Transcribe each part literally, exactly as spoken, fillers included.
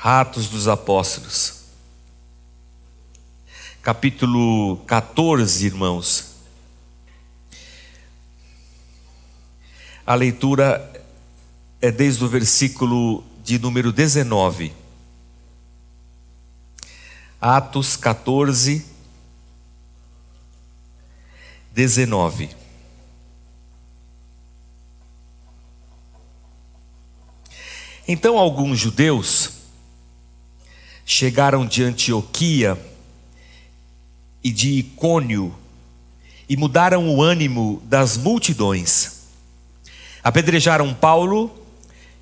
Atos dos Apóstolos, capítulo quatorze, irmãos. A leitura é desde o versículo de número dezenove. Atos quatorze, dezenove. Então alguns judeus chegaram de Antioquia e de Icônio e mudaram o ânimo das multidões. Apedrejaram Paulo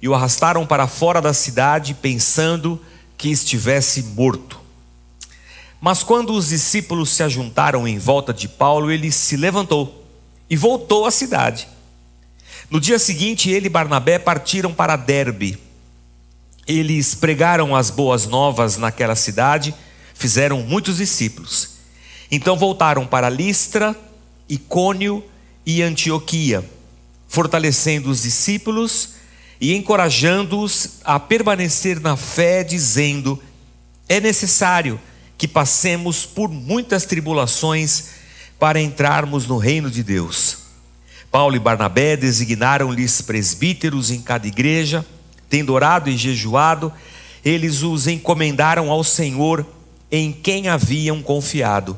e o arrastaram para fora da cidade, pensando que estivesse morto. Mas quando os discípulos se ajuntaram em volta de Paulo, ele se levantou e voltou à cidade. No dia seguinte, ele e Barnabé partiram para Derbe. Eles pregaram as boas novas naquela cidade, fizeram muitos discípulos. Então voltaram para Listra, Icônio e Antioquia, fortalecendo os discípulos e encorajando-os a permanecer na fé, dizendo: é necessário que passemos por muitas tribulações para entrarmos no reino de Deus. Paulo e Barnabé designaram-lhes presbíteros em cada igreja. Tendo orado e jejuado, eles os encomendaram ao Senhor, em quem haviam confiado.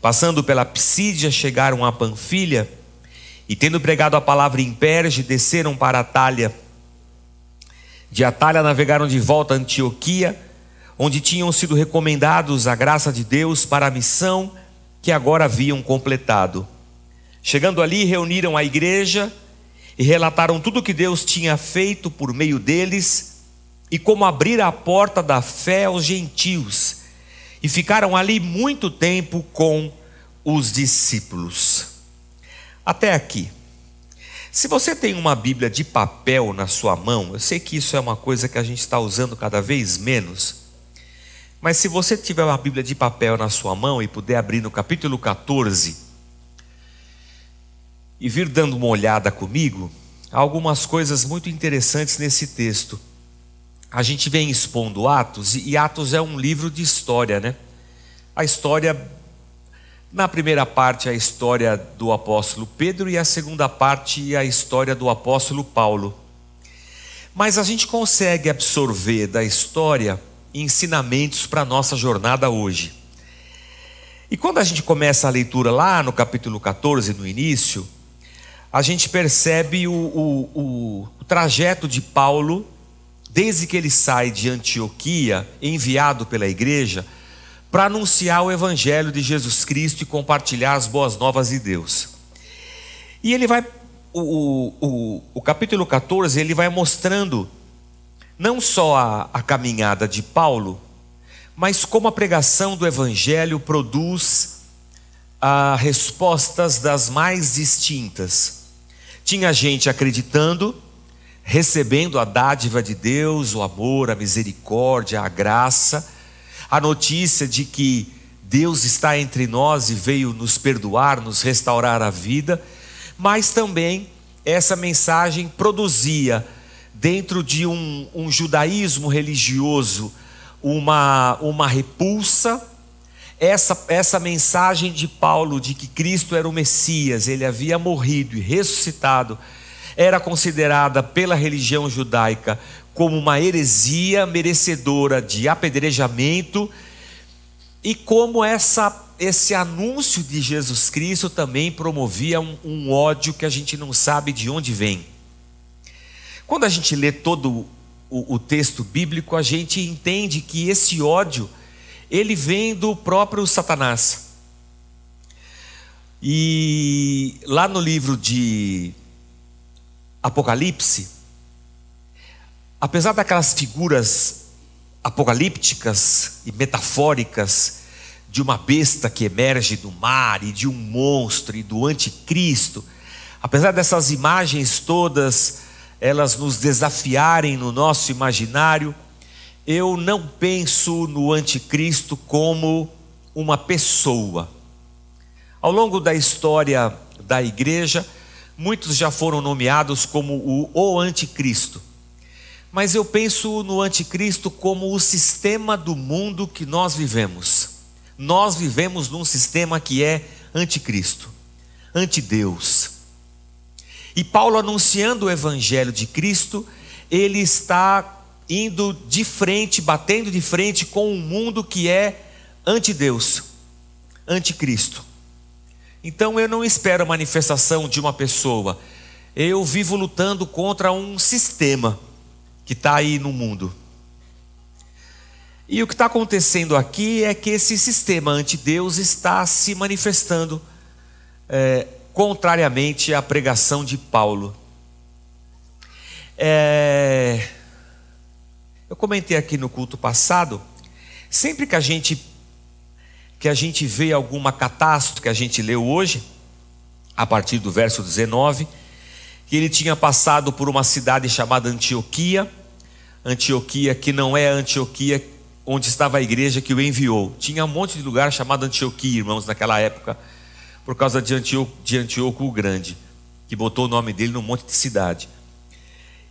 Passando pela Psídia, chegaram a Panfília, e tendo pregado a palavra em Perge, desceram para Atália. De Atália navegaram de volta a Antioquia, onde tinham sido recomendados a graça de Deus para a missão que agora haviam completado. Chegando ali, reuniram a igreja e relataram tudo o que Deus tinha feito por meio deles e como abrir a porta da fé aos gentios, e ficaram ali muito tempo com os discípulos. Até aqui. Se você tem uma Bíblia de papel na sua mão, eu sei que isso é uma coisa que a gente está usando cada vez menos, mas se você tiver uma Bíblia de papel na sua mão e puder abrir no capítulo quatorze e vir dando uma olhada comigo, há algumas coisas muito interessantes nesse texto. A gente vem expondo Atos, e Atos é um livro de história, né? A história, na primeira parte a história do apóstolo Pedro, e a segunda parte a história do apóstolo Paulo. Mas a gente consegue absorver da história ensinamentos para a nossa jornada hoje. E quando a gente começa a leitura lá no capítulo quatorze, no início, a gente percebe o, o, o, o trajeto de Paulo, desde que ele sai de Antioquia, enviado pela igreja, para anunciar o evangelho de Jesus Cristo e compartilhar as boas novas de Deus. E ele vai, o, o, o capítulo quatorze, ele vai mostrando não só a, a caminhada de Paulo, mas como a pregação do evangelho produz ah, respostas das mais distintas. Tinha gente acreditando, recebendo a dádiva de Deus, o amor, a misericórdia, a graça, a notícia de que Deus está entre nós e veio nos perdoar, nos restaurar a vida. Mas também essa mensagem produzia, dentro de um, um judaísmo religioso, Uma, uma repulsa. Essa, essa mensagem de Paulo de que Cristo era o Messias, ele havia morrido e ressuscitado, era considerada pela religião judaica como uma heresia merecedora de apedrejamento. E como essa, esse anúncio de Jesus Cristo também promovia um, um ódio que a gente não sabe de onde vem. Quando a gente lê todo O, o texto bíblico, a gente entende que esse ódio, ele vem do próprio Satanás. E lá no livro de Apocalipse, apesar daquelas figuras apocalípticas e metafóricas de uma besta que emerge do mar, e de um monstro, e do anticristo, apesar dessas imagens todas elas nos desafiarem no nosso imaginário, eu não penso no anticristo como uma pessoa. Ao longo da história da igreja, muitos já foram nomeados como o, o anticristo, Mas eu penso no anticristo como o sistema do mundo que nós vivemos. Nós vivemos num sistema que é anticristo, antideus. E Paulo, anunciando o evangelho de Cristo, ele está indo de frente, batendo de frente com um mundo que é antideus, anticristo. Então eu não espero a manifestação de uma pessoa. Eu vivo lutando contra um sistema que está aí no mundo. E o que está acontecendo aqui é que esse sistema antideus está se manifestando é, contrariamente à pregação de Paulo. É, eu comentei aqui no culto passado, sempre que a gente, que a gente vê alguma catástrofe que a gente leu hoje, a partir do verso dezenove, que ele tinha passado por uma cidade chamada Antioquia, Antioquia que não é a Antioquia onde estava a igreja que o enviou. Tinha um monte de lugar chamado Antioquia, irmãos, naquela época, por causa de Antíoco, de Antíoco o Grande, que botou o nome dele num monte de cidade.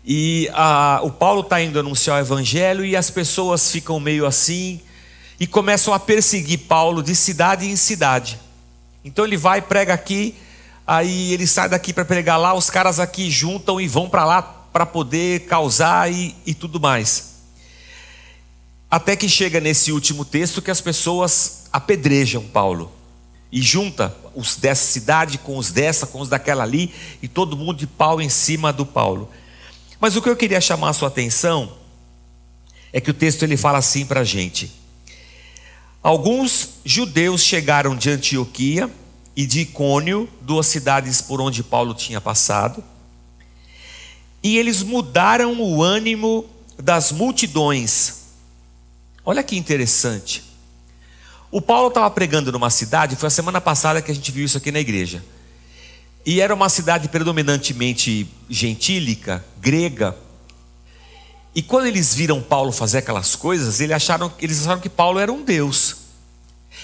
E a, o Paulo está indo anunciar o evangelho e as pessoas ficam meio assim e começam a perseguir Paulo de cidade em cidade. Então ele vai, prega aqui, aí ele sai daqui para pregar lá, os caras aqui juntam e vão para lá para poder causar e, e tudo mais. Até que chega nesse último texto que as pessoas apedrejam Paulo. E junta os dessa cidade com os dessa, com os daquela ali, e todo mundo de pau em cima do Paulo. Mas o que eu queria chamar a sua atenção é que o texto ele fala assim para a gente: alguns judeus chegaram de Antioquia e de Icônio, duas cidades por onde Paulo tinha passado, e eles mudaram o ânimo das multidões. Olha que interessante. O Paulo estava pregando numa cidade, foi a semana passada que a gente viu isso aqui na igreja, e era uma cidade predominantemente gentílica, grega. E quando eles viram Paulo fazer aquelas coisas, eles acharam, eles acharam que Paulo era um deus.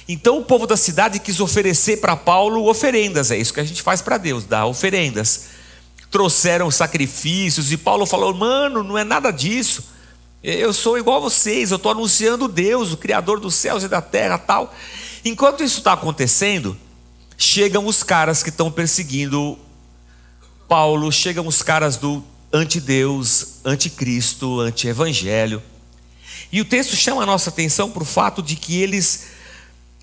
Então o povo da cidade quis oferecer para Paulo oferendas. É isso que a gente faz para Deus, dá oferendas. Trouxeram sacrifícios e Paulo falou: mano, não é nada disso. Eu sou igual a vocês, eu estou anunciando Deus, o Criador dos céus e da terra, tal. Enquanto isso está acontecendo, chegam os caras que estão perseguindo Paulo, chegam os caras do antideus, anticristo, antievangelho. E o texto chama a nossa atenção para o fato de que eles,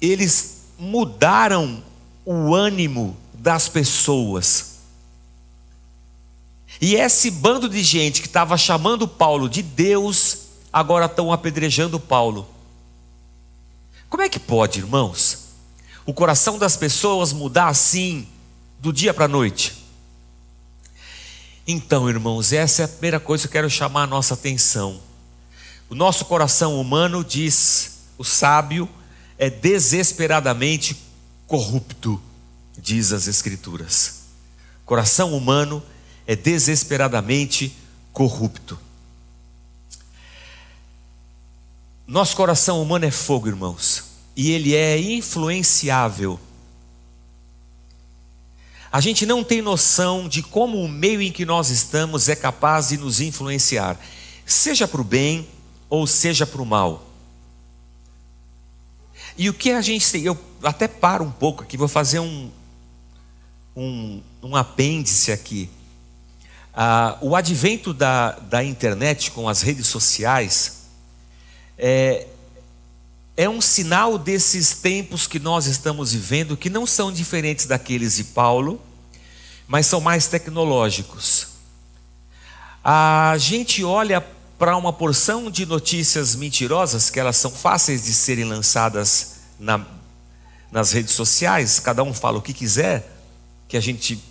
eles mudaram o ânimo das pessoas. E esse bando de gente que estava chamando Paulo de Deus, agora estão apedrejando Paulo. Como é que pode, irmãos? O coração das pessoas mudar assim, do dia para a noite? Então, irmãos, essa é a primeira coisa que eu quero chamar a nossa atenção. O nosso coração humano, diz o sábio, é desesperadamente corrupto, diz as Escrituras. O coração humano é desesperadamente corrupto. Nosso coração humano é fogo, irmãos. E ele é influenciável. A gente não tem noção de como o meio em que nós estamos é capaz de nos influenciar, seja para o bem ou seja para o mal. E o que a gente tem, eu até paro um pouco aqui, vou fazer um, um, um apêndice aqui. Ah, o advento da, da internet com as redes sociais é... é um sinal desses tempos que nós estamos vivendo, que não são diferentes daqueles de Paulo, mas são mais tecnológicos. A gente olha para uma porção de notícias mentirosas, que elas são fáceis de serem lançadas na, nas redes sociais, cada um fala o que quiser, que a gente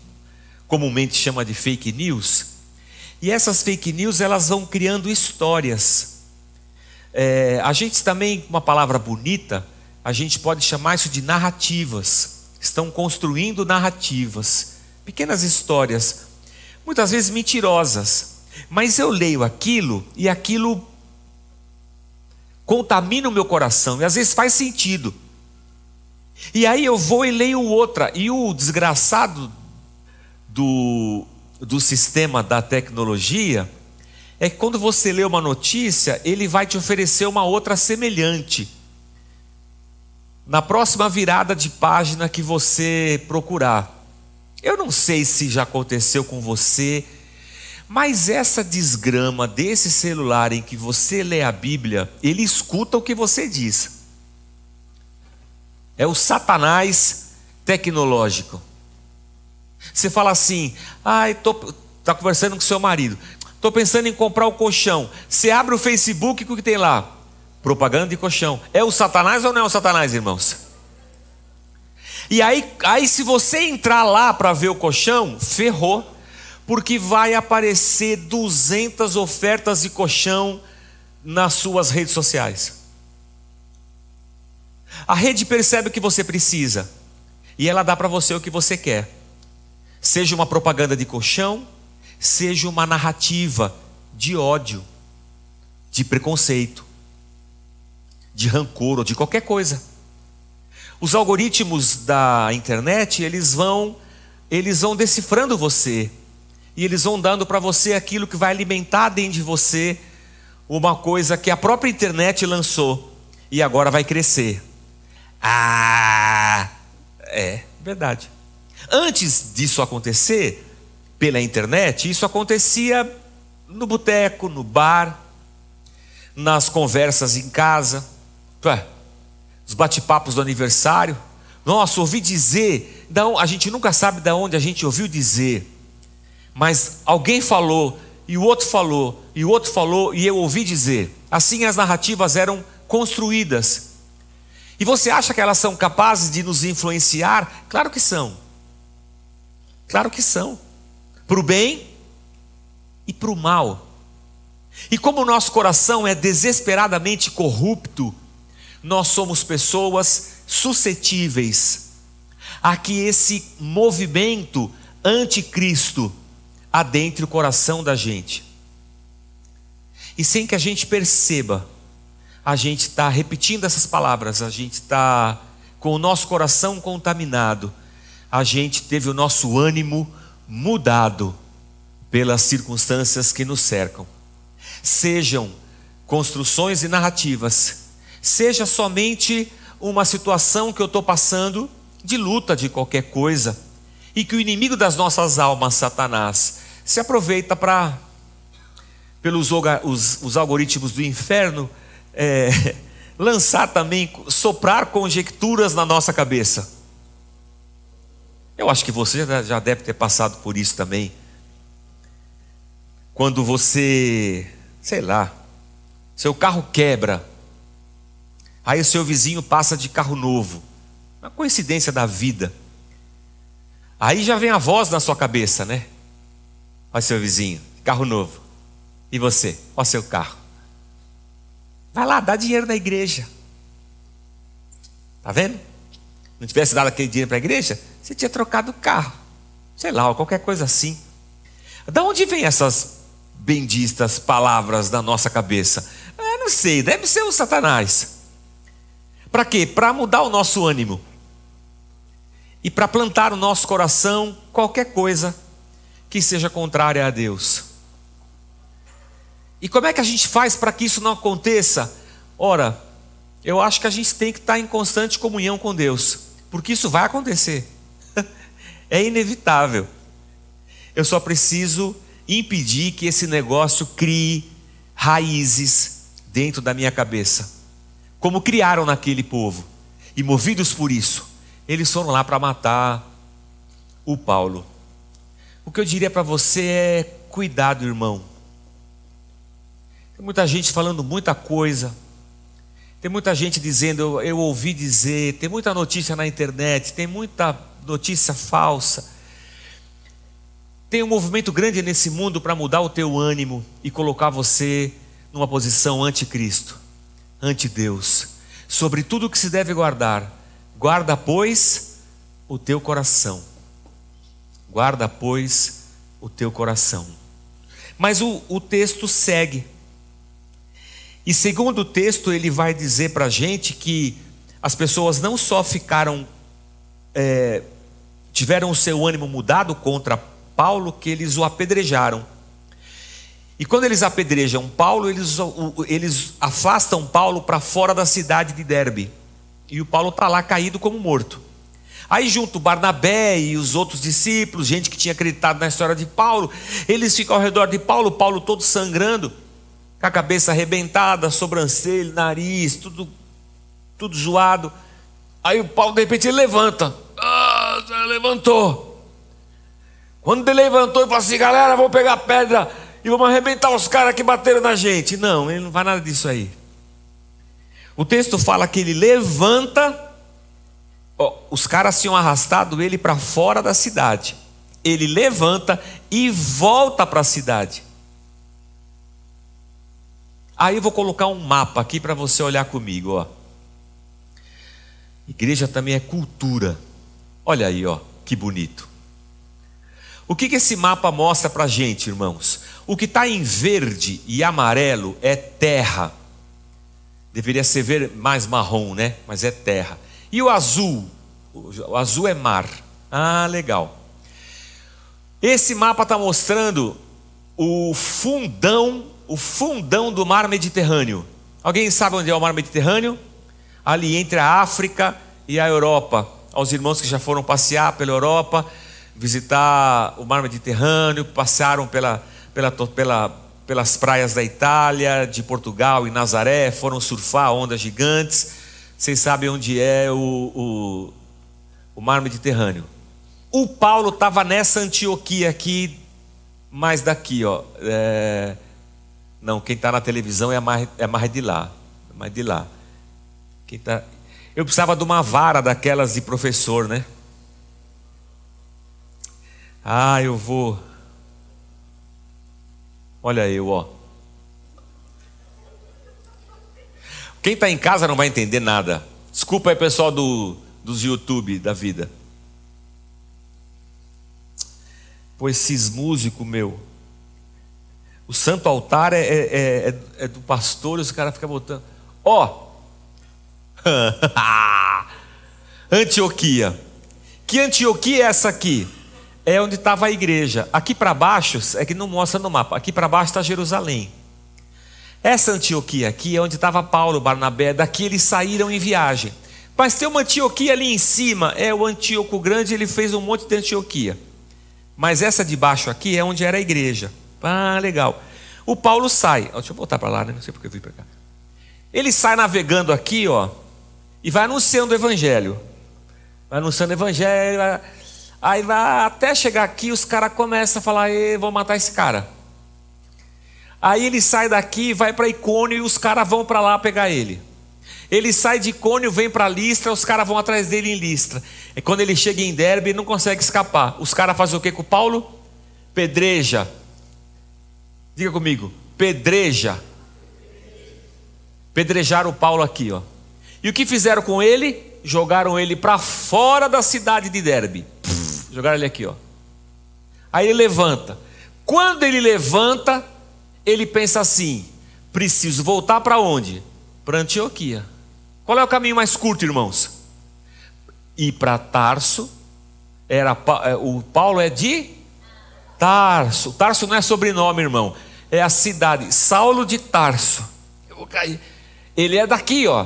comumente chama de fake news. E essas fake news, elas vão criando histórias. É, a gente também, uma palavra bonita, a gente pode chamar isso de narrativas. Estão construindo narrativas, pequenas histórias, muitas vezes mentirosas. Mas eu leio aquilo e aquilo contamina o meu coração, e às vezes faz sentido. E aí eu vou e leio outra, e o desgraçado do, do sistema da tecnologia, é que quando você lê uma notícia, ele vai te oferecer uma outra semelhante na próxima virada de página que você procurar. Eu não sei se já aconteceu com você, mas essa desgrama desse celular em que você lê a Bíblia, ele escuta o que você diz. É o Satanás tecnológico. Você fala assim: ah, está conversando com seu marido, estou pensando em comprar o colchão. Você abre o Facebook, o que tem lá? Propaganda de colchão. É o Satanás ou não é o Satanás, irmãos? E aí, aí se você entrar lá para ver o colchão, ferrou, porque vai aparecer duzentas ofertas de colchão nas suas redes sociais. A rede percebe o que você precisa e ela dá para você o que você quer. Seja uma propaganda de colchão, seja uma narrativa de ódio, de preconceito, de rancor ou de qualquer coisa. Os algoritmos da internet, eles vão, eles vão decifrando você, e eles vão dando para você aquilo que vai alimentar dentro de você uma coisa que a própria internet lançou e agora vai crescer. Ah, é verdade. Antes disso acontecer pela internet, isso acontecia no boteco, no bar, nas conversas em casa, os bate-papos do aniversário. Nossa, ouvi dizer, a gente nunca sabe de onde a gente ouviu dizer, mas alguém falou, e o outro falou, e o outro falou, e eu ouvi dizer. Assim as narrativas eram construídas. E você acha que elas são capazes de nos influenciar? Claro que são. Claro que são. Para o bem e para o mal. E como o nosso coração é desesperadamente corrupto, nós somos pessoas suscetíveis a que esse movimento anticristo adentre o coração da gente. E sem que a gente perceba, a gente está repetindo essas palavras, a gente está com o nosso coração contaminado, a gente teve o nosso ânimo mudado pelas circunstâncias que nos cercam. Sejam construções e narrativas, seja somente uma situação que eu estou passando de luta de qualquer coisa, e que o inimigo das nossas almas, Satanás, se aproveita para, pelos os, os algoritmos do inferno, é, lançar também, soprar conjecturas na nossa cabeça. Eu acho que você já deve ter passado por isso também. Quando você, sei lá, seu carro quebra, aí o seu vizinho passa de carro novo, uma coincidência da vida. Aí já vem a voz na sua cabeça, né? Olha seu vizinho, carro novo. E você, olha seu carro. Vai lá, dá dinheiro na igreja. Tá vendo? Não tivesse dado aquele dinheiro para a igreja, você tinha trocado o carro, sei lá, qualquer coisa assim. Da onde vem essas benditas palavras da nossa cabeça? Eu não sei, deve ser o Satanás. Para quê? Para mudar o nosso ânimo e para plantar no nosso coração qualquer coisa que seja contrária a Deus. E como é que a gente faz para que isso não aconteça? Ora, eu acho que a gente tem que estar em constante comunhão com Deus, porque isso vai acontecer. É inevitável. Eu só preciso impedir que esse negócio crie raízes dentro da minha cabeça, como criaram naquele povo. E movidos por isso, eles foram lá para matar o Paulo. O que eu diria para você é: cuidado, irmão. Tem muita gente falando muita coisa, tem muita gente dizendo, eu, eu ouvi dizer, tem muita notícia na internet, tem muita notícia falsa. Tem um movimento grande nesse mundo para mudar o teu ânimo e colocar você numa posição anticristo, anti-Deus. Sobre tudo que se deve guardar, guarda, pois, o teu coração. Guarda, pois, o teu coração. Mas o, o texto segue. E segundo o texto, ele vai dizer para a gente que as pessoas não só ficaram, é, tiveram o seu ânimo mudado contra Paulo, que eles o apedrejaram. E quando eles apedrejam Paulo, eles, eles afastam Paulo para fora da cidade de Derbe. E o Paulo está lá caído como morto. Aí junto Barnabé e os outros discípulos, gente que tinha acreditado na história de Paulo, eles ficam ao redor de Paulo, Paulo todo sangrando, com a cabeça arrebentada, sobrancelha, nariz, tudo, tudo zoado. Aí o Paulo de repente ele levanta, ah, levantou. Quando ele levantou, ele falou assim: galera, vou pegar pedra e vamos arrebentar os caras que bateram na gente. Não, ele não vai nada disso aí. O texto fala que ele levanta. Oh, os caras tinham arrastado ele para fora da cidade. Ele levanta e volta para a cidade. Aí eu vou colocar um mapa aqui para você olhar comigo, ó. Igreja também é cultura. Olha aí, ó, que bonito. O que que esse mapa mostra para a gente, irmãos? O que está em verde e amarelo é terra. Deveria ser ver mais marrom, né? Mas é terra. E o azul? O azul é mar. Ah, legal. Esse mapa está mostrando o fundão, o fundão do mar Mediterrâneo. Alguém sabe onde é o mar Mediterrâneo? Ali entre a África e a Europa. Aos irmãos que já foram passear pela Europa, visitar o mar Mediterrâneo, passaram pela, pela, pela, pelas praias da Itália, de Portugal e Nazaré, foram surfar ondas gigantes. Vocês sabem onde é o, o, o mar Mediterrâneo. O Paulo estava nessa Antioquia aqui, mais daqui, ó. É... Não, quem está na televisão é mais, é mais de lá. É mais de lá. Quem tá... Eu precisava de uma vara daquelas de professor, né? Ah, eu vou. Olha eu, ó. Quem está em casa não vai entender nada. Desculpa aí, pessoal do, dos YouTube da vida. Pô, esses músicos, meu. O santo altar é, é, é, é do pastor e os caras ficam botando. Ó! Oh. Antioquia. Que Antioquia é essa aqui? É onde estava a igreja. Aqui para baixo, é que não mostra no mapa. Aqui para baixo está Jerusalém. Essa Antioquia aqui é onde estava Paulo, Barnabé, daqui eles saíram em viagem. Mas tem uma Antioquia ali em cima, é o Antíoco Grande, ele fez um monte de Antioquia. Mas essa de baixo aqui é onde era a igreja. Ah, legal. O Paulo sai, deixa eu voltar para lá, né? Não sei porque eu vim para cá. Ele sai navegando aqui, ó, e vai anunciando o evangelho. Vai anunciando o evangelho, vai... aí vai até chegar aqui, os caras começam a falar: ei, vou matar esse cara. Aí ele sai daqui, vai para Icônio e os caras vão para lá pegar ele. Ele sai de Icônio, vem para Listra, os caras vão atrás dele em Listra. E quando ele chega em Derbe, ele não consegue escapar. Os caras fazem o que com Paulo? Pedreja. Diga comigo, pedreja. Pedrejaram o Paulo aqui, ó. E o que fizeram com ele? Jogaram ele para fora da cidade de Derbe. Pff, jogaram ele aqui, ó. Aí ele levanta. Quando ele levanta, ele pensa assim: preciso voltar para onde? Para Antioquia. Qual é o caminho mais curto, irmãos? Ir para Tarso. Era, o Paulo é de Tarso. Tarso não é sobrenome, irmão. É a cidade. Saulo de Tarso. Eu vou cair. Ele é daqui, ó.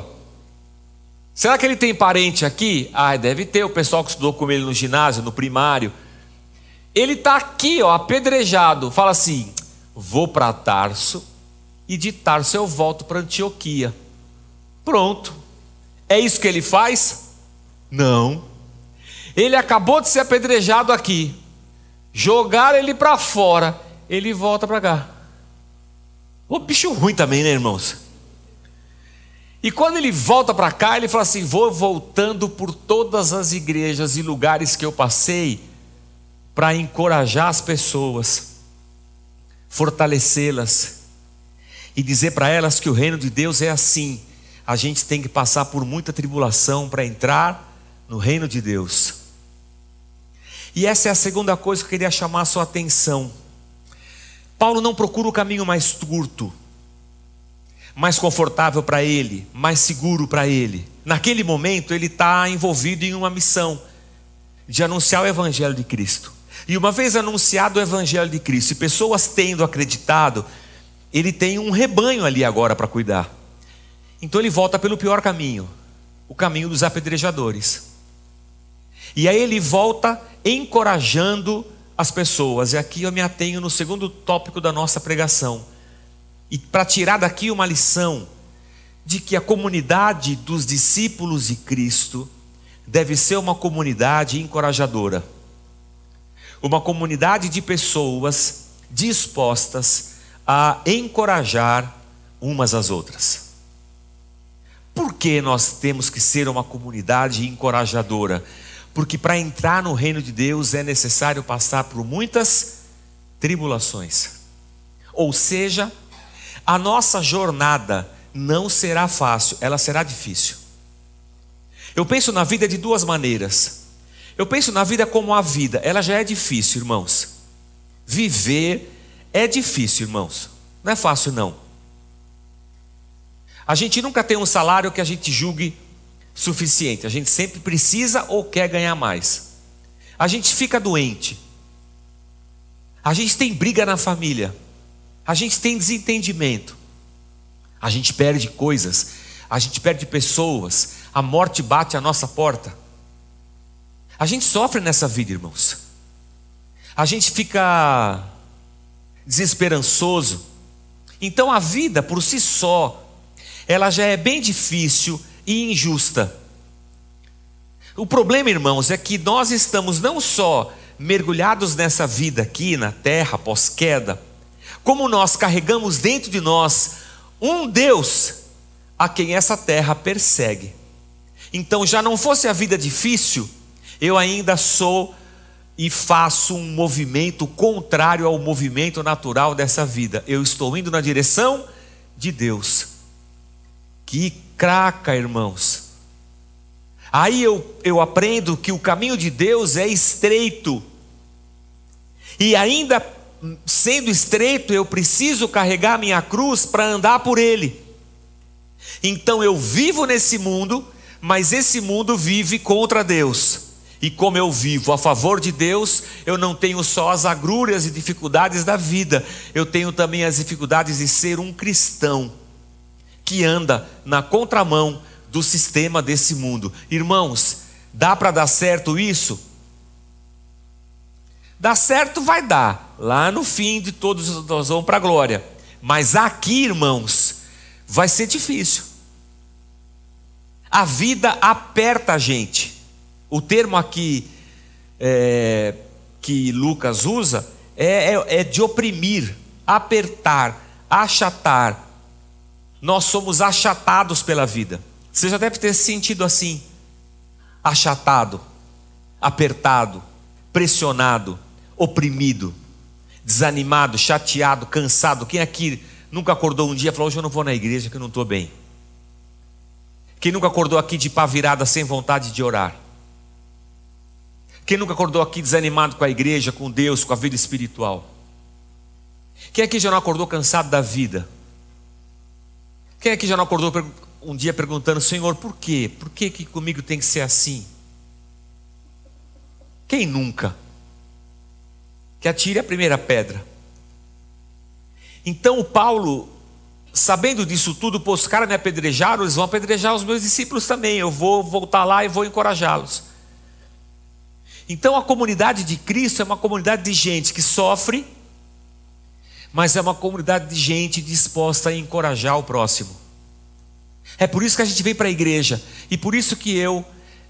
Será que ele tem parente aqui? Ah, deve ter. O pessoal que estudou com ele no ginásio, no primário. Ele está aqui, ó, apedrejado. Fala assim: vou para Tarso e de Tarso eu volto para Antioquia. Pronto. É isso que ele faz? Não. Ele acabou de ser apedrejado aqui. Jogaram ele para fora. Ele volta para cá. Ô, bicho ruim também, né, irmãos? E quando ele volta para cá, ele fala assim: vou voltando por todas as igrejas e lugares que eu passei para encorajar as pessoas, fortalecê-las e dizer para elas que o reino de Deus é assim. A gente tem que passar por muita tribulação para entrar no reino de Deus. E essa é a segunda coisa que eu queria chamar a sua atenção. Paulo não procura o caminho mais curto, mais confortável para ele, mais seguro para ele. Naquele momento ele está envolvido em uma missão de anunciar o evangelho de Cristo. E uma vez anunciado o evangelho de Cristo e pessoas tendo acreditado, ele tem um rebanho ali agora para cuidar. Então ele volta pelo pior caminho, o caminho dos apedrejadores. E aí ele volta encorajando as pessoas. E aqui eu me atenho no segundo tópico da nossa pregação. E para tirar daqui uma lição de que a comunidade dos discípulos de Cristo deve ser uma comunidade encorajadora. Uma comunidade de pessoas dispostas a encorajar umas às outras. Por que nós temos que ser uma comunidade encorajadora? Porque para entrar no reino de Deus é necessário passar por muitas tribulações. Ou seja, a nossa jornada não será fácil, ela será difícil. Eu penso na vida de duas maneiras. Eu penso na vida como a vida, ela já é difícil, irmãos. Viver é difícil, irmãos. Não é fácil, não. A gente nunca tem um salário que a gente julgue suficiente. A gente sempre precisa ou quer ganhar mais. A gente fica doente. A gente tem briga na família. A gente tem desentendimento. A gente perde coisas. A gente perde pessoas. A morte bate à nossa porta. A gente sofre nessa vida, irmãos. A gente fica desesperançoso. Então a vida por si só, ela já é bem difícil e injusta. O problema, irmãos, é que nós estamos não só mergulhados nessa vida aqui na terra pós-queda, como nós carregamos dentro de nós um Deus a quem essa terra persegue. Então, já não fosse a vida difícil, eu ainda sou e faço um movimento contrário ao movimento natural dessa vida. Eu estou indo na direção de Deus. Que craca, irmãos! Aí eu, eu aprendo que o caminho de Deus é estreito. E ainda sendo estreito, eu preciso carregar minha cruz para andar por ele. Então eu vivo nesse mundo, mas esse mundo vive contra Deus. E como eu vivo a favor de Deus, eu não tenho só as agruras e dificuldades da vida, eu tenho também as dificuldades de ser um cristão que anda na contramão do sistema desse mundo. Irmãos, dá para dar certo isso? Dá certo, vai dar. Lá no fim de todos nós vamos para a glória. Mas aqui, irmãos, vai ser difícil. A vida aperta a gente. O termo aqui é, que Lucas usa é, é, é de oprimir, apertar, achatar. Nós somos achatados pela vida. Você já deve ter sentido assim: achatado, apertado, pressionado, oprimido, desanimado, chateado, cansado. Quem aqui nunca acordou um dia e falou: hoje eu não vou na igreja que eu não estou bem? Quem nunca acordou aqui de pá virada, sem vontade de orar? Quem nunca acordou aqui desanimado com a igreja, com Deus, com a vida espiritual? Quem aqui já não acordou cansado da vida? Quem aqui já não acordou um dia perguntando: Senhor, por quê? Por que que comigo tem que ser assim? Quem nunca? Que atire a primeira pedra. Então o Paulo, sabendo disso tudo, pô, os caras me apedrejaram, eles vão apedrejar os meus discípulos também. Eu vou voltar lá e vou encorajá-los. Então a comunidade de Cristo é uma comunidade de gente que sofre, mas é uma comunidade de gente disposta a encorajar o próximo. É por isso que a gente vem para a igreja. E por isso que eu,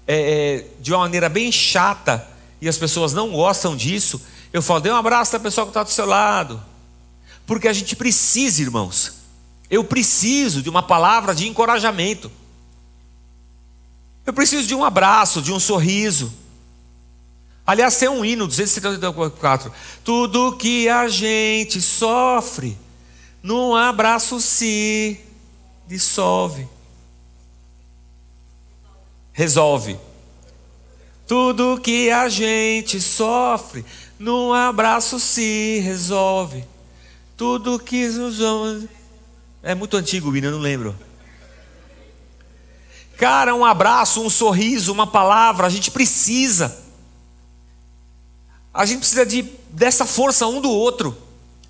é, de uma maneira bem chata, e as pessoas não gostam disso, eu falo: dê um abraço da pessoa que está do seu lado. Porque a gente precisa, irmãos. Eu preciso de uma palavra de encorajamento. Eu preciso de um abraço, de um sorriso. Aliás, tem um hino, duzentos e setenta e quatro. Tudo que a gente sofre, num abraço se dissolve. Resolve. Tudo que a gente sofre, num abraço se resolve. Tudo que nos amamos. É muito antigo o hino, eu não lembro. Cara, um abraço, um sorriso, uma palavra, a gente precisa. A gente precisa de, dessa força um do outro,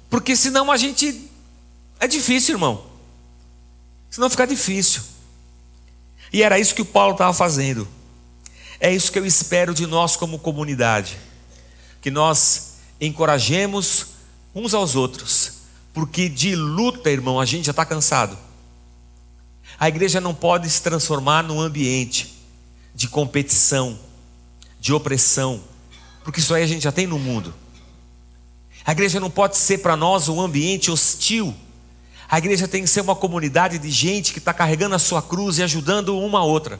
porque senão a gente... é difícil, irmão. Senão fica difícil. E era isso que o Paulo estava fazendo. É isso que eu espero de nós como comunidade, que nós encorajemos uns aos outros, porque de luta, irmão, a gente já está cansado. A igreja não pode se transformar num ambiente de competição, de opressão, porque isso aí a gente já tem no mundo. A igreja não pode ser para nós um ambiente hostil. A igreja tem que ser uma comunidade de gente que está carregando a sua cruz e ajudando uma a outra,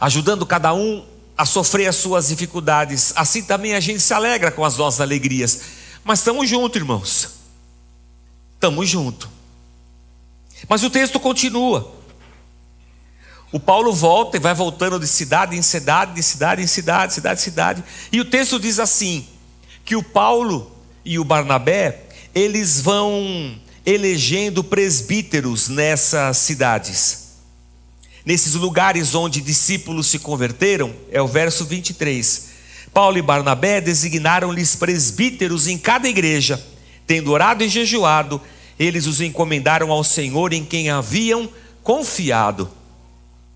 ajudando cada um a sofrer as suas dificuldades. Assim também a gente se alegra com as nossas alegrias. Mas estamos juntos, irmãos. Estamos juntos. Mas o texto continua. O Paulo volta e vai voltando de cidade em cidade, de cidade em cidade, cidade em cidade. E o texto diz assim, que o Paulo e o Barnabé, eles vão elegendo presbíteros nessas cidades, nesses lugares onde discípulos se converteram. É o verso vinte e três. Paulo e Barnabé designaram-lhes presbíteros em cada igreja. Tendo orado e jejuado, eles os encomendaram ao Senhor em quem haviam confiado.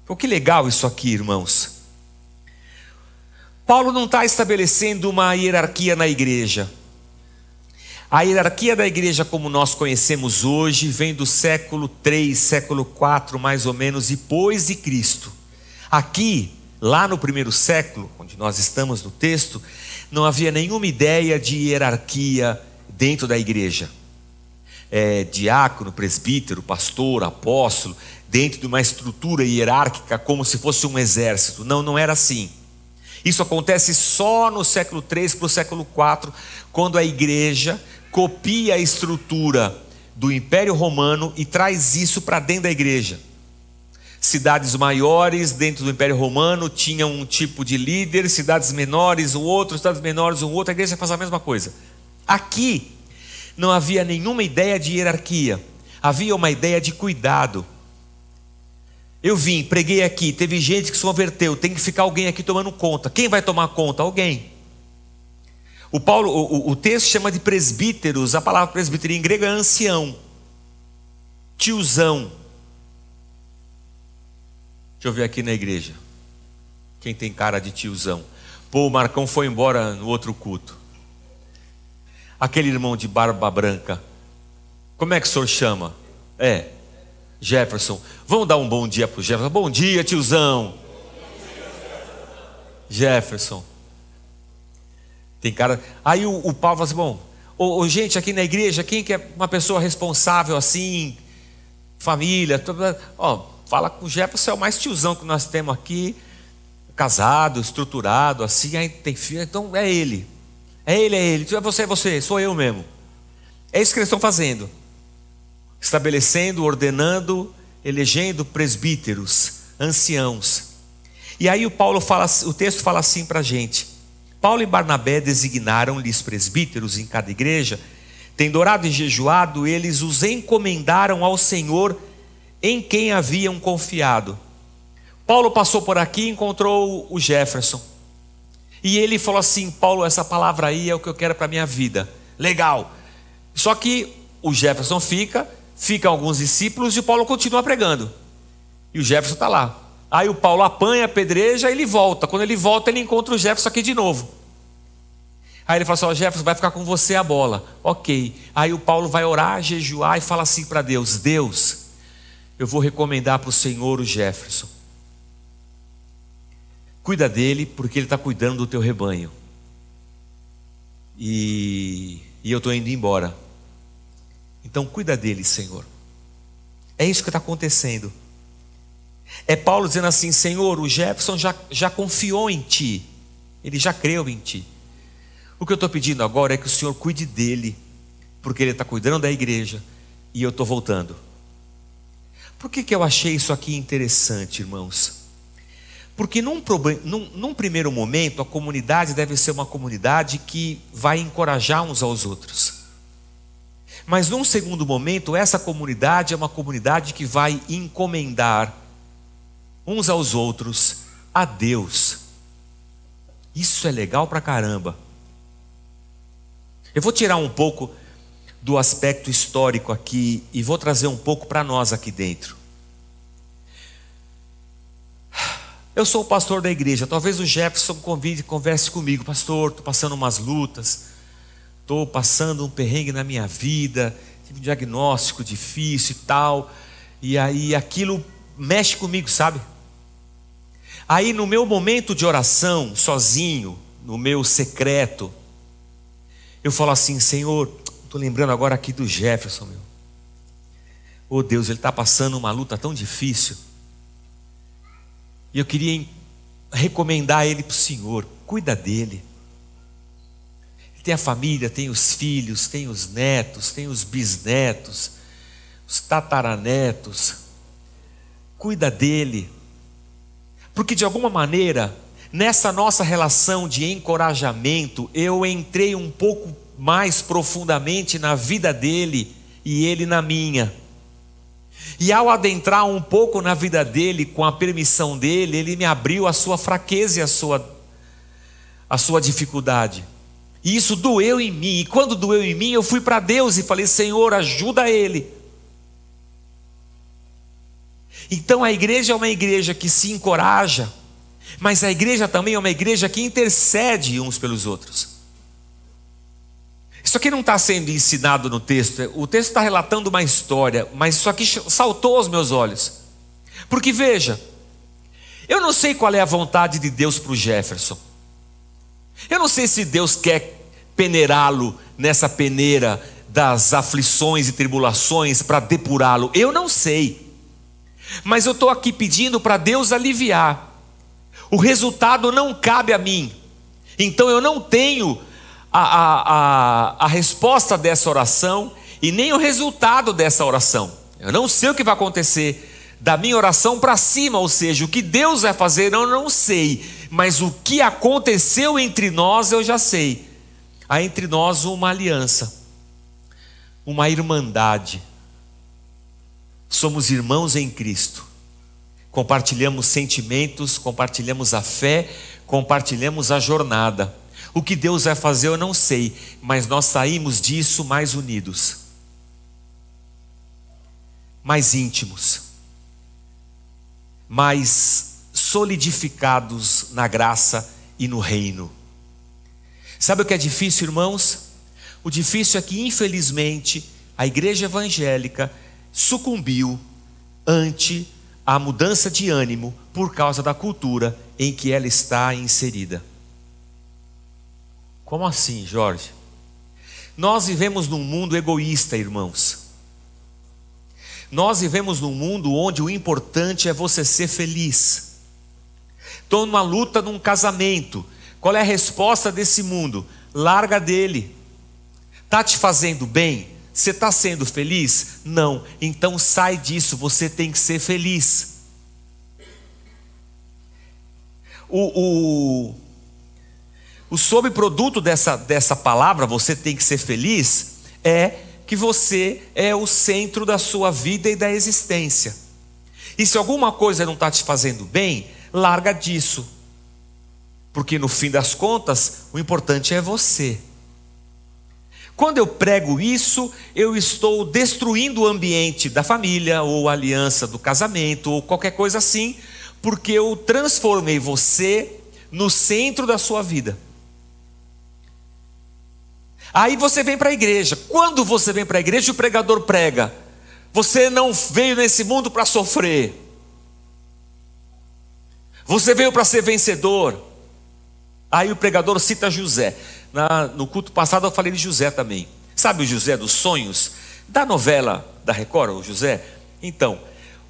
Pô, que legal isso aqui, irmãos. Paulo não está estabelecendo uma hierarquia na igreja. A hierarquia da igreja como nós conhecemos hoje vem do século três, século quatro mais ou menos, depois de Cristo. Aqui, lá no primeiro século, onde nós estamos no texto, não havia nenhuma ideia de hierarquia dentro da igreja. É, diácono, presbítero, pastor, apóstolo, dentro de uma estrutura hierárquica como se fosse um exército. Não, não era assim. Isso acontece só no século três para o século quatro, quando a igreja copia a estrutura do Império Romano e traz isso para dentro da igreja. Cidades maiores dentro do Império Romano tinham um tipo de líder, cidades menores um outro, cidades menores um outro. A igreja faz a mesma coisa. Aqui não havia nenhuma ideia de hierarquia, havia uma ideia de cuidado. Eu vim, preguei aqui, teve gente que se converteu, tem que ficar alguém aqui tomando conta. Quem vai tomar conta? Alguém. O, Paulo, o, o texto chama de presbíteros. A palavra presbítero em grego é ancião, tiozão. Deixa eu ver aqui na igreja quem tem cara de tiozão. Pô, o Marcão foi embora no outro culto. Aquele irmão de barba branca, como é que o senhor chama? É, Jefferson. Vamos dar um bom dia para o Jefferson. Bom dia, tiozão. Jefferson. Tem cara. Aí o, o Paulo fala assim: bom, ô, ô, gente, aqui na igreja, quem que é uma pessoa responsável assim, família, toda... ó, fala com o Jefferson, é o mais tiozão que nós temos aqui, casado, estruturado, assim, aí tem filho, então é ele, é ele, é ele, é você, é você, sou eu mesmo. É isso que eles estão fazendo, estabelecendo, ordenando, elegendo presbíteros, anciãos. E aí o Paulo fala, o texto fala assim para a gente. Paulo e Barnabé designaram-lhes presbíteros em cada igreja. Tendo orado e jejuado, eles os encomendaram ao Senhor em quem haviam confiado. Paulo passou por aqui e encontrou o Jefferson. E ele falou assim: Paulo, essa palavra aí é o que eu quero para a minha vida. Legal. Só que o Jefferson fica, ficam alguns discípulos e o Paulo continua pregando. E o Jefferson está lá. Aí o Paulo apanha, apedreja e ele volta. Quando ele volta, ele encontra o Jefferson aqui de novo. Aí ele fala assim: ó, Jefferson, vai ficar com você a bola. Ok. Aí o Paulo vai orar, jejuar e fala assim para Deus: Deus, eu vou recomendar para o Senhor o Jefferson. Cuida dele, porque ele está cuidando do teu rebanho. E, e eu estou indo embora. Então cuida dele, Senhor. É isso que está acontecendo. É Paulo dizendo assim: Senhor, o Jefferson já, já confiou em ti, ele já creu em ti. O que eu estou pedindo agora é que o Senhor cuide dele, porque ele está cuidando da igreja e eu estou voltando. Por que que eu achei isso aqui interessante, irmãos? Porque num, num, num primeiro momento a comunidade deve ser uma comunidade que vai encorajar uns aos outros. Mas num segundo momento, essa comunidade é uma comunidade que vai encomendar uns aos outros a Deus. Isso é legal pra caramba. Eu vou tirar um pouco do aspecto histórico aqui e vou trazer um pouco para nós aqui dentro. Eu sou o pastor da igreja. Talvez o Jefferson convide, converse comigo. Pastor, estou passando umas lutas, estou passando um perrengue na minha vida, tive um diagnóstico difícil e tal, e aí aquilo mexe comigo, sabe? Aí no meu momento de oração, sozinho, no meu secreto, eu falo assim: Senhor, estou lembrando agora aqui do Jefferson, meu. Oh Deus, ele está passando uma luta tão difícil. E eu queria recomendar ele para o Senhor. Cuida dele. Ele tem a família, tem os filhos, tem os netos, tem os bisnetos, os tataranetos. Cuida dele. Porque de alguma maneira, nessa nossa relação de encorajamento, eu entrei um pouco mais profundamente na vida dele e ele na minha. E ao adentrar um pouco na vida dele, com a permissão dele, ele me abriu a sua fraqueza e a sua, a sua dificuldade. E isso doeu em mim. E quando doeu em mim, eu fui para Deus e falei: Senhor, ajuda ele. Então a igreja é uma igreja que se encoraja, mas a igreja também é uma igreja que intercede uns pelos outros. Isso aqui não está sendo ensinado no texto. O texto está relatando uma história, mas isso aqui saltou aos meus olhos. Porque veja, eu não sei qual é a vontade de Deus para o Jefferson. Eu não sei se Deus quer peneirá-lo nessa peneira das aflições e tribulações para depurá-lo. Eu não sei. Mas eu estou aqui pedindo para Deus aliviar. O resultado não cabe a mim. Então eu não tenho A, a, a, a resposta dessa oração e nem o resultado dessa oração. Eu não sei o que vai acontecer da minha oração para cima, ou seja, o que Deus vai fazer eu não sei, mas o que aconteceu entre nós eu já sei. Há entre nós uma aliança, uma irmandade. Somos irmãos em Cristo, compartilhamos sentimentos, compartilhamos a fé, compartilhamos a jornada. O que Deus vai fazer eu não sei, mas nós saímos disso mais unidos, mais íntimos, mais solidificados na graça e no reino. Sabe o que é difícil, irmãos? O difícil é que, infelizmente, a igreja evangélica sucumbiu ante a mudança de ânimo por causa da cultura em que ela está inserida. Como assim, Jorge? Nós vivemos num mundo egoísta, irmãos. Nós vivemos num mundo onde o importante é você ser feliz. Estou numa luta num casamento. Qual é a resposta desse mundo? Larga dele. Está te fazendo bem? Você está sendo feliz? Não. Então sai disso, você tem que ser feliz. O... o O sobreproduto dessa, dessa palavra, você tem que ser feliz, é que você é o centro da sua vida e da existência. E se alguma coisa não está te fazendo bem, larga disso. Porque no fim das contas, o importante é você. Quando eu prego isso, eu estou destruindo o ambiente da família, ou a aliança do casamento, ou qualquer coisa assim, porque eu transformei você no centro da sua vida. Aí você vem para a igreja. Quando você vem para a igreja, o pregador prega: você não veio nesse mundo para sofrer, você veio para ser vencedor. Aí o pregador cita José. Na, no culto passado eu falei de José também. Sabe o José dos sonhos? Da novela da Record, o José? Então,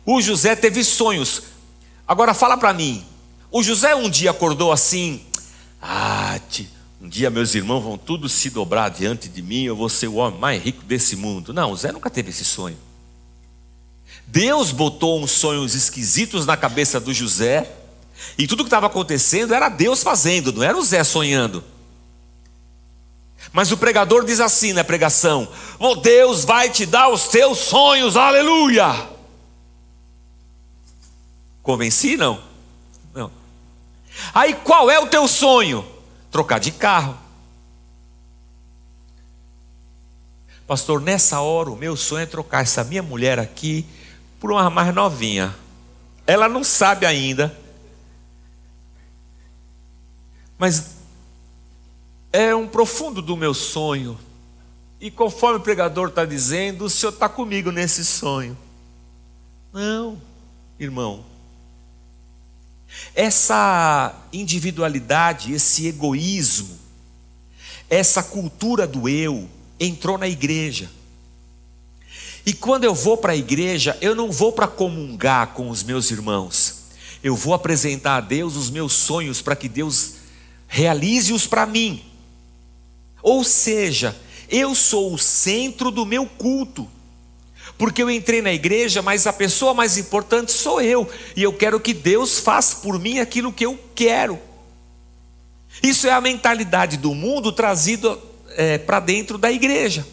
o José teve sonhos. Agora fala para mim, o José um dia acordou assim: ah, tio, um dia meus irmãos vão todos se dobrar diante de mim, eu vou ser o homem mais rico desse mundo. Não, o Zé nunca teve esse sonho. Deus botou uns sonhos esquisitos na cabeça do José, e tudo o que estava acontecendo era Deus fazendo, não era o Zé sonhando. Mas o pregador diz assim na pregação: oh, Deus vai te dar os teus sonhos, aleluia. Convenci, não? Não. Aí qual é o teu sonho? trocar de carro. Pastor, nessa hora o meu sonho é trocar essa minha mulher aqui por uma mais novinha. Ela não sabe ainda, mas é um profundo do meu sonho. E conforme o pregador está dizendo, o Senhor está comigo nesse sonho. Não, irmão. Essa individualidade, esse egoísmo, essa cultura do eu entrou na igreja. E quando eu vou para a igreja, eu não vou para comungar com os meus irmãos. Eu vou apresentar a Deus os meus sonhos para que Deus realize-os para mim. Ou seja, eu sou o centro do meu culto. Porque eu entrei na igreja, mas a pessoa mais importante sou eu. E eu quero que Deus faça por mim aquilo que eu quero. Isso é a mentalidade do mundo trazida é, para dentro da igreja.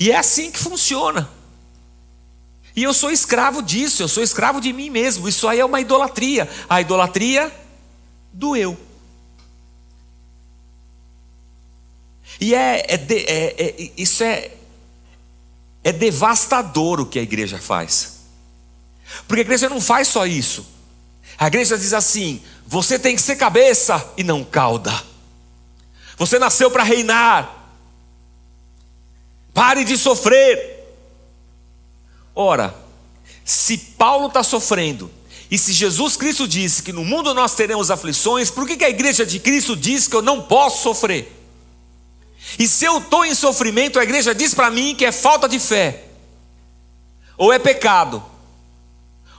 E é assim que funciona. E eu sou escravo disso, eu sou escravo de mim mesmo. Isso aí é uma idolatria. A idolatria do eu. E é, é, é, é isso é, é devastador o que a igreja faz. Porque a igreja não faz só isso. A igreja diz assim: você tem que ser cabeça e não cauda. Você nasceu para reinar. Pare de sofrer. Ora, se Paulo está sofrendo, e se Jesus Cristo disse que no mundo nós teremos aflições, por que que a igreja de Cristo diz que eu não posso sofrer? E se eu estou em sofrimento, a igreja diz para mim que é falta de fé, ou é pecado,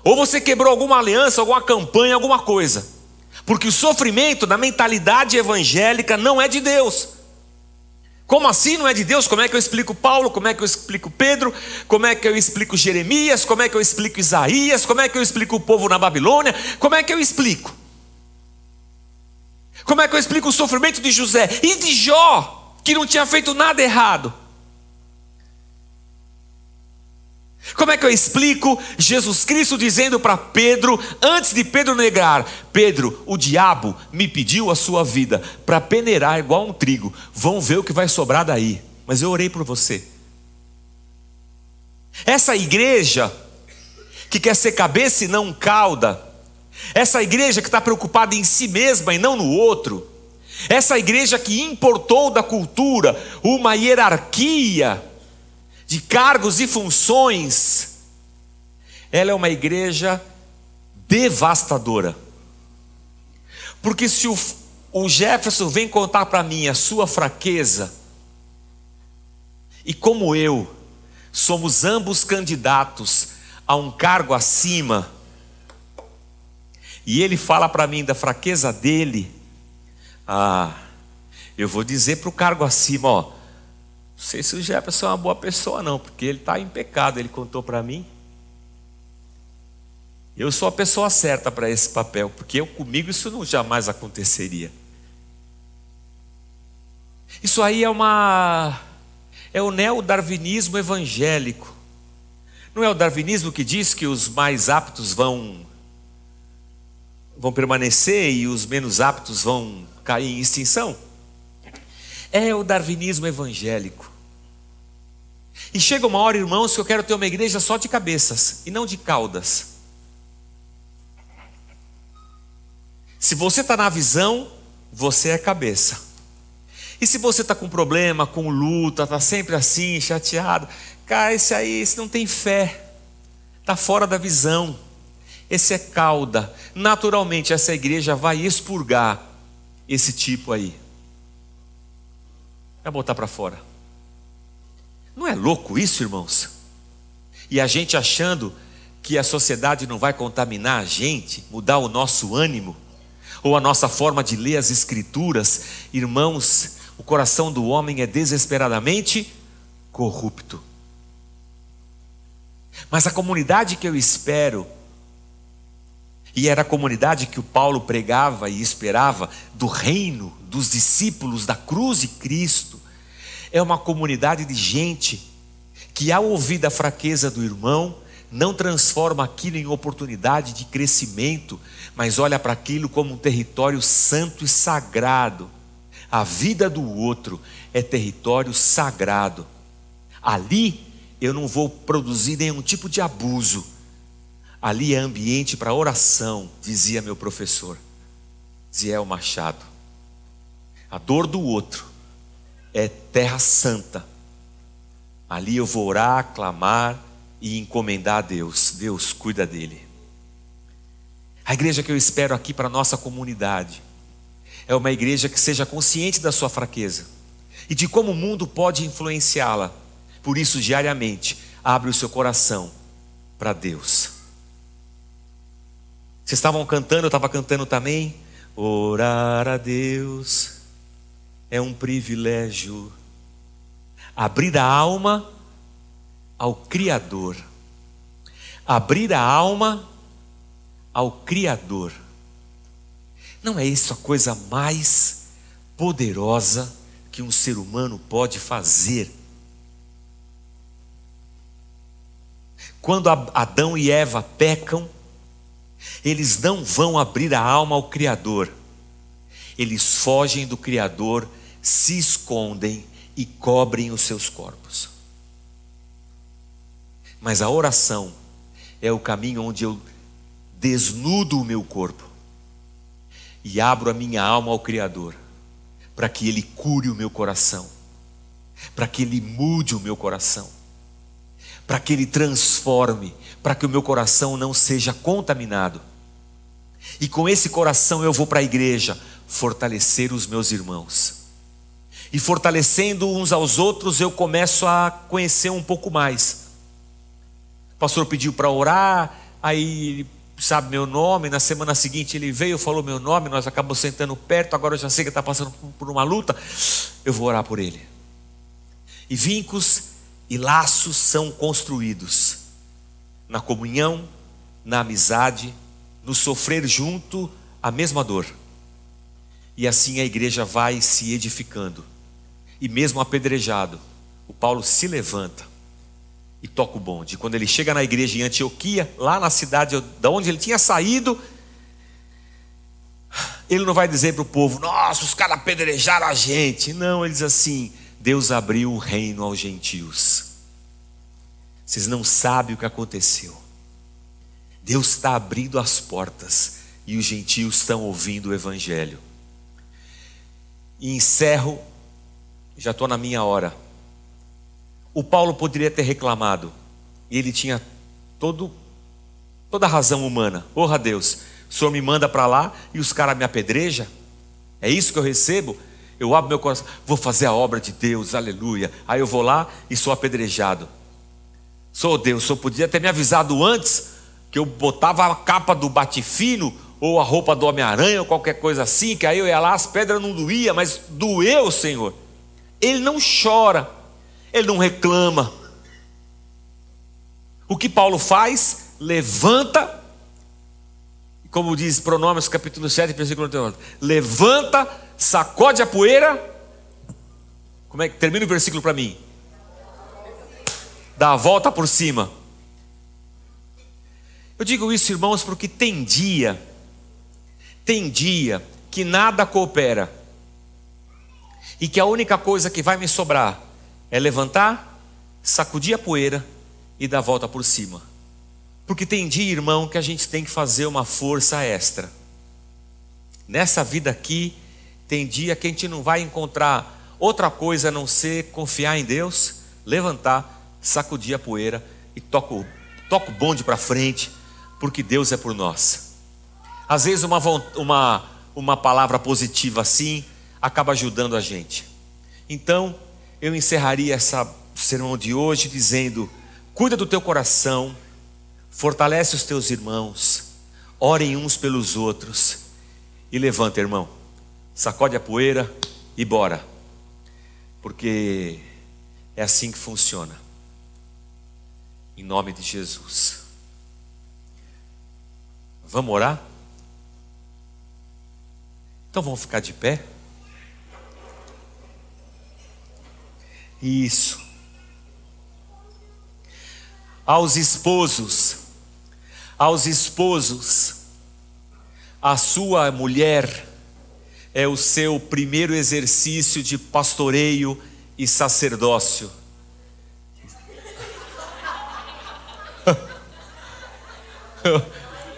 ou você quebrou alguma aliança, alguma campanha, alguma coisa. Porque o sofrimento na mentalidade evangélica não é de Deus. Como assim não é de Deus? Como é que eu explico Paulo? Como é que eu explico Pedro? Como é que eu explico Jeremias? Como é que eu explico Isaías? Como é que eu explico o povo na Babilônia? Como é que eu explico? Como é que eu explico o sofrimento de José e de Jó, que não tinha feito nada errado? Como é que eu explico Jesus Cristo dizendo para Pedro, antes de Pedro negar: Pedro, o diabo me pediu a sua vida para peneirar igual um trigo. Vão ver o que vai sobrar daí, mas eu orei por você. Essa igreja que quer ser cabeça e não cauda, essa igreja que está preocupada em si mesma e não no outro, essa igreja que importou da cultura uma hierarquia de cargos e funções, ela é uma igreja devastadora. Porque se o, o Jefferson vem contar para mim a sua fraqueza, e como eu, somos ambos candidatos a um cargo acima, e ele fala para mim da fraqueza dele, ah, eu vou dizer para o cargo acima: ó, não sei se o Jefferson é uma boa pessoa não, porque ele está em pecado, ele contou para mim. Eu sou a pessoa certa para esse papel, porque eu, comigo isso não jamais aconteceria. Isso aí é uma... é o neodarwinismo evangélico. Não é o darwinismo que diz que os mais aptos vão, vão permanecer e os menos aptos vão cair em extinção? É o darwinismo evangélico. E chega uma hora, irmãos, que eu quero ter uma igreja só de cabeças e não de caudas. Se você está na visão, você é cabeça. E se você está com problema, com luta, está sempre assim, chateado, cara, esse aí, esse não tem fé, está fora da visão, esse é cauda. Naturalmente essa igreja vai expurgar esse tipo aí, vai botar para fora. Não é louco isso, irmãos? E a gente achando que a sociedade não vai contaminar a gente, mudar o nosso ânimo ou a nossa forma de ler as escrituras. Irmãos, o coração do homem é desesperadamente corrupto. Mas a comunidade que eu espero, e era a comunidade que o Paulo pregava e esperava, do reino dos discípulos da cruz de Cristo, é uma comunidade de gente que, ao ouvir da fraqueza do irmão, não transforma aquilo em oportunidade de crescimento, mas olha para aquilo como um território santo e sagrado. A vida do outro é território sagrado. Ali eu não vou produzir nenhum tipo de abuso. Ali é ambiente para oração, dizia meu professor Zéel Machado. A dor do outro é terra santa. Ali eu vou orar, clamar e encomendar a Deus. Deus cuida dele. A igreja que eu espero aqui para a nossa comunidade é uma igreja que seja consciente da sua fraqueza e de como o mundo pode influenciá-la. Por isso, diariamente, abre o seu coração para Deus. Vocês estavam cantando, eu estava cantando também. Orar a Deus é um privilégio. Abrir a alma ao Criador. Abrir a alma ao Criador. Não é isso a coisa mais poderosa que um ser humano pode fazer? Quando Adão e Eva pecam, eles não vão abrir a alma ao Criador. Eles fogem do Criador, se escondem e cobrem os seus corpos. Mas a oração é o caminho onde eu desnudo o meu corpo e abro a minha alma ao Criador, para que Ele cure o meu coração, para que Ele mude o meu coração, para que Ele transforme, para que o meu coração não seja contaminado. E com esse coração eu vou para a igreja fortalecer os meus irmãos. E fortalecendo uns aos outros, eu começo a conhecer um pouco mais. O pastor pediu para orar, aí sabe meu nome, na semana seguinte ele veio, falou meu nome, nós acabamos sentando perto, agora eu já sei que está passando por uma luta, eu vou orar por ele. E vincos e laços são construídos na comunhão, na amizade, no sofrer junto a mesma dor. E assim a igreja vai se edificando. E mesmo apedrejado, o Paulo se levanta e toca o bonde. Quando ele chega na igreja em Antioquia, lá na cidade da onde ele tinha saído, ele não vai dizer para o povo: nossa, os caras apedrejaram a gente. Não, ele diz assim: Deus abriu o reino aos gentios. Vocês não sabem o que aconteceu. Deus está abrindo as portas e os gentios estão ouvindo o evangelho. E encerro, já estou na minha hora. O Paulo poderia ter reclamado, e ele tinha todo, toda a razão humana. Orra a Deus, o Senhor me manda para lá e os caras me apedrejam? É isso que eu recebo? Eu abro meu coração, vou fazer a obra de Deus, aleluia. Aí eu vou lá e sou apedrejado. Sou Deus, o Senhor podia ter me avisado antes, que eu botava a capa do batifino ou a roupa do Homem-Aranha ou qualquer coisa assim, que aí eu ia lá, as pedras não doíam, mas doeu, Senhor. Ele não chora, ele não reclama. O que Paulo faz? Levanta, como diz Pronômios capítulo sete, versículo oitenta e nove, levanta, sacode a poeira. Como é que termina o versículo para mim? Dá a volta por cima. Eu digo isso, irmãos, porque tem dia, tem dia que nada coopera e que a única coisa que vai me sobrar é levantar, sacudir a poeira e dar a volta por cima. Porque tem dia, irmão, que a gente tem que fazer uma força extra. Nessa vida aqui, tem dia que a gente não vai encontrar outra coisa a não ser confiar em Deus, levantar, sacudir a poeira e toca, toca o bonde para frente, porque Deus é por nós. Às vezes uma, uma, uma palavra positiva assim acaba ajudando a gente. Então, eu encerraria essa sermão de hoje dizendo: cuida do teu coração, fortalece os teus irmãos, orem uns pelos outros e levanta, irmão, sacode a poeira e bora, porque é assim que funciona, em nome de Jesus. Vamos orar? Então vamos ficar de pé. Isso. aos esposos, aos esposos, a sua mulher é o seu primeiro exercício de pastoreio e sacerdócio.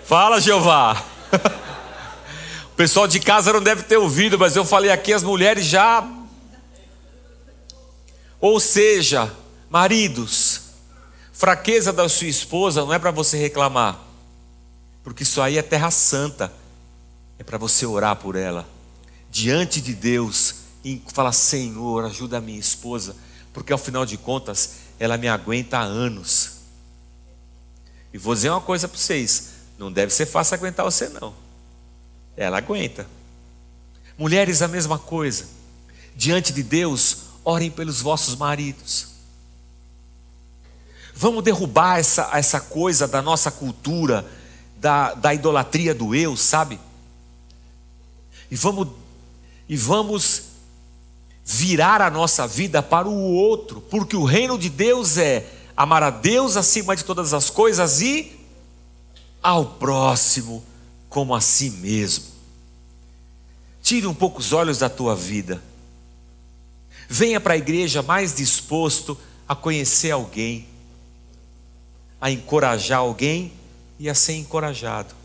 Fala, Jeová. O pessoal de casa não deve ter ouvido, mas eu falei aqui, as mulheres já... Ou seja, maridos, fraqueza da sua esposa não é para você reclamar, porque isso aí é terra santa. É para você orar por ela diante de Deus e falar: Senhor, ajuda a minha esposa, porque ao final de contas ela me aguenta há anos. E vou dizer uma coisa para vocês: não deve ser fácil aguentar você, não. Ela aguenta. Mulheres, a mesma coisa. Diante de Deus, orem pelos vossos maridos. Vamos derrubar essa, essa coisa da nossa cultura, da, da idolatria do eu, sabe? E vamos, e vamos virar a nossa vida para o outro, porque o reino de Deus é amar a Deus acima de todas as coisas e ao próximo como a si mesmo. Tire um pouco os olhos da tua vida. Venha para a igreja mais disposto a conhecer alguém, a encorajar alguém e a ser encorajado.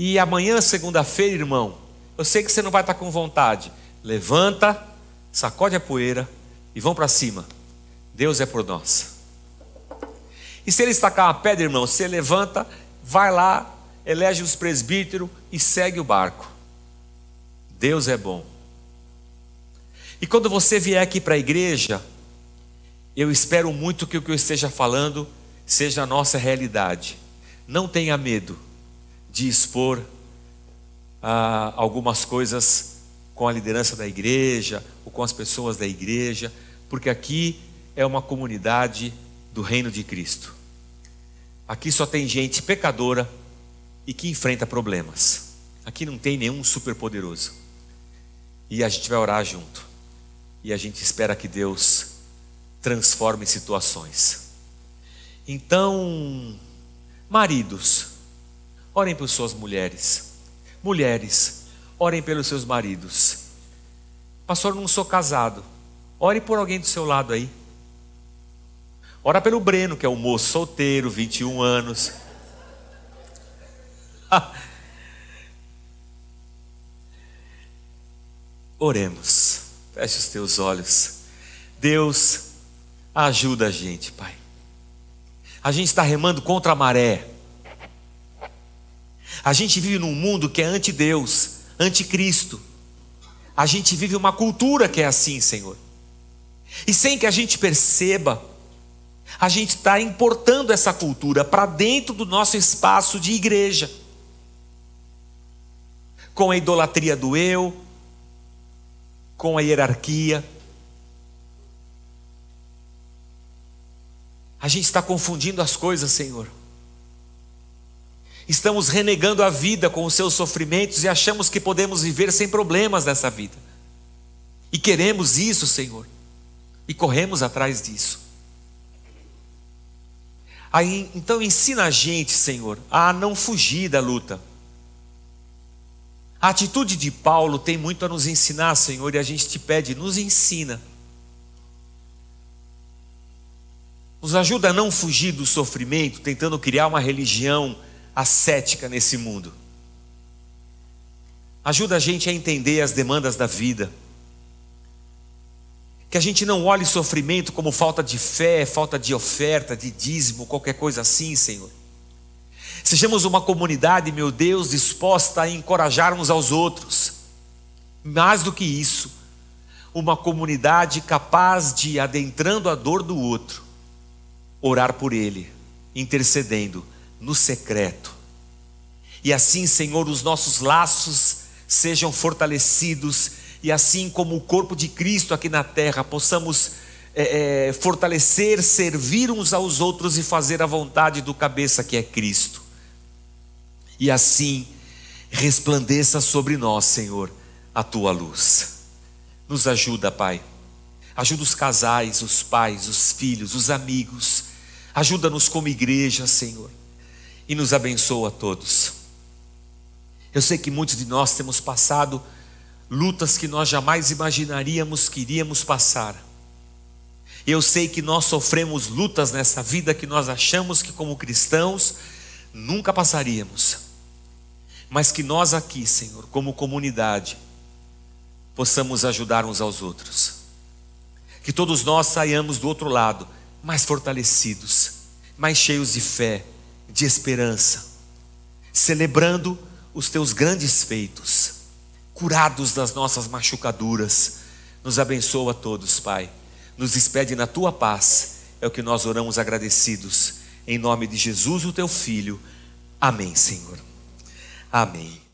E amanhã, segunda-feira, irmão, eu sei que você não vai estar com vontade. Levanta, sacode a poeira e vão para cima. Deus é por nós. E se ele estacar uma pedra, irmão, você levanta, vai lá, elege os presbíteros e segue o barco. Deus é bom. E quando você vier aqui para a igreja, eu espero muito que o que eu esteja falando seja a nossa realidade. Não tenha medo de expor ah, algumas coisas com a liderança da igreja ou com as pessoas da igreja, porque aqui é uma comunidade do reino de Cristo. Aqui só tem gente pecadora e que enfrenta problemas. Aqui não tem nenhum superpoderoso. E a gente vai orar junto. E a gente espera que Deus transforme situações. Então, maridos, orem por suas mulheres. Mulheres, orem pelos seus maridos. Pastor, não sou casado. Ore por alguém do seu lado aí. Ora pelo Breno, que é um moço solteiro, vinte e um anos. Oremos. Feche os teus olhos. Deus, ajuda a gente, Pai. A gente está remando contra a maré. A gente vive num mundo que é anti-Deus, anti-Cristo. A gente vive uma cultura que é assim, Senhor. E sem que a gente perceba, a gente está importando essa cultura para dentro do nosso espaço de igreja. Com a idolatria do eu, com a hierarquia, a gente está confundindo as coisas, Senhor. Estamos renegando a vida com os seus sofrimentos e achamos que podemos viver sem problemas nessa vida, e queremos isso, Senhor, e corremos atrás disso. Aí, então ensina a gente, Senhor, a não fugir da luta. A atitude de Paulo tem muito a nos ensinar, Senhor, e a gente te pede, nos ensina. Nos ajuda a não fugir do sofrimento, tentando criar uma religião ascética nesse mundo. Ajuda a gente a entender as demandas da vida. Que a gente não olhe sofrimento como falta de fé, falta de oferta, de dízimo, qualquer coisa assim, Senhor. Sejamos uma comunidade, meu Deus, disposta a encorajar uns aos outros. Mais do que isso, uma comunidade capaz de, adentrando a dor do outro, orar por ele, intercedendo no secreto. E assim, Senhor, os nossos laços sejam fortalecidos, e assim como o corpo de Cristo aqui na terra, possamos é, é, fortalecer, servir uns aos outros e fazer a vontade do cabeça, que é Cristo. E assim resplandeça sobre nós, Senhor, a tua luz. Nos ajuda, Pai, Ajuda os casais, os pais, os filhos, os amigos. Ajuda-nos como igreja, Senhor. E nos abençoa a todos. Eu sei que muitos de nós temos passado lutas que nós jamais imaginaríamos que iríamos passar. Eu sei que nós sofremos lutas nessa vida que nós achamos que como cristãos nunca passaríamos. Mas que nós aqui, Senhor, como comunidade, possamos ajudar uns aos outros. Que todos nós saiamos do outro lado mais fortalecidos, mais cheios de fé, de esperança, celebrando os teus grandes feitos, curados das nossas machucaduras. Nos abençoa a todos, Pai. Nos despede na tua paz. É o que nós oramos agradecidos. Em nome de Jesus, o teu Filho. Amém, Senhor. Amém.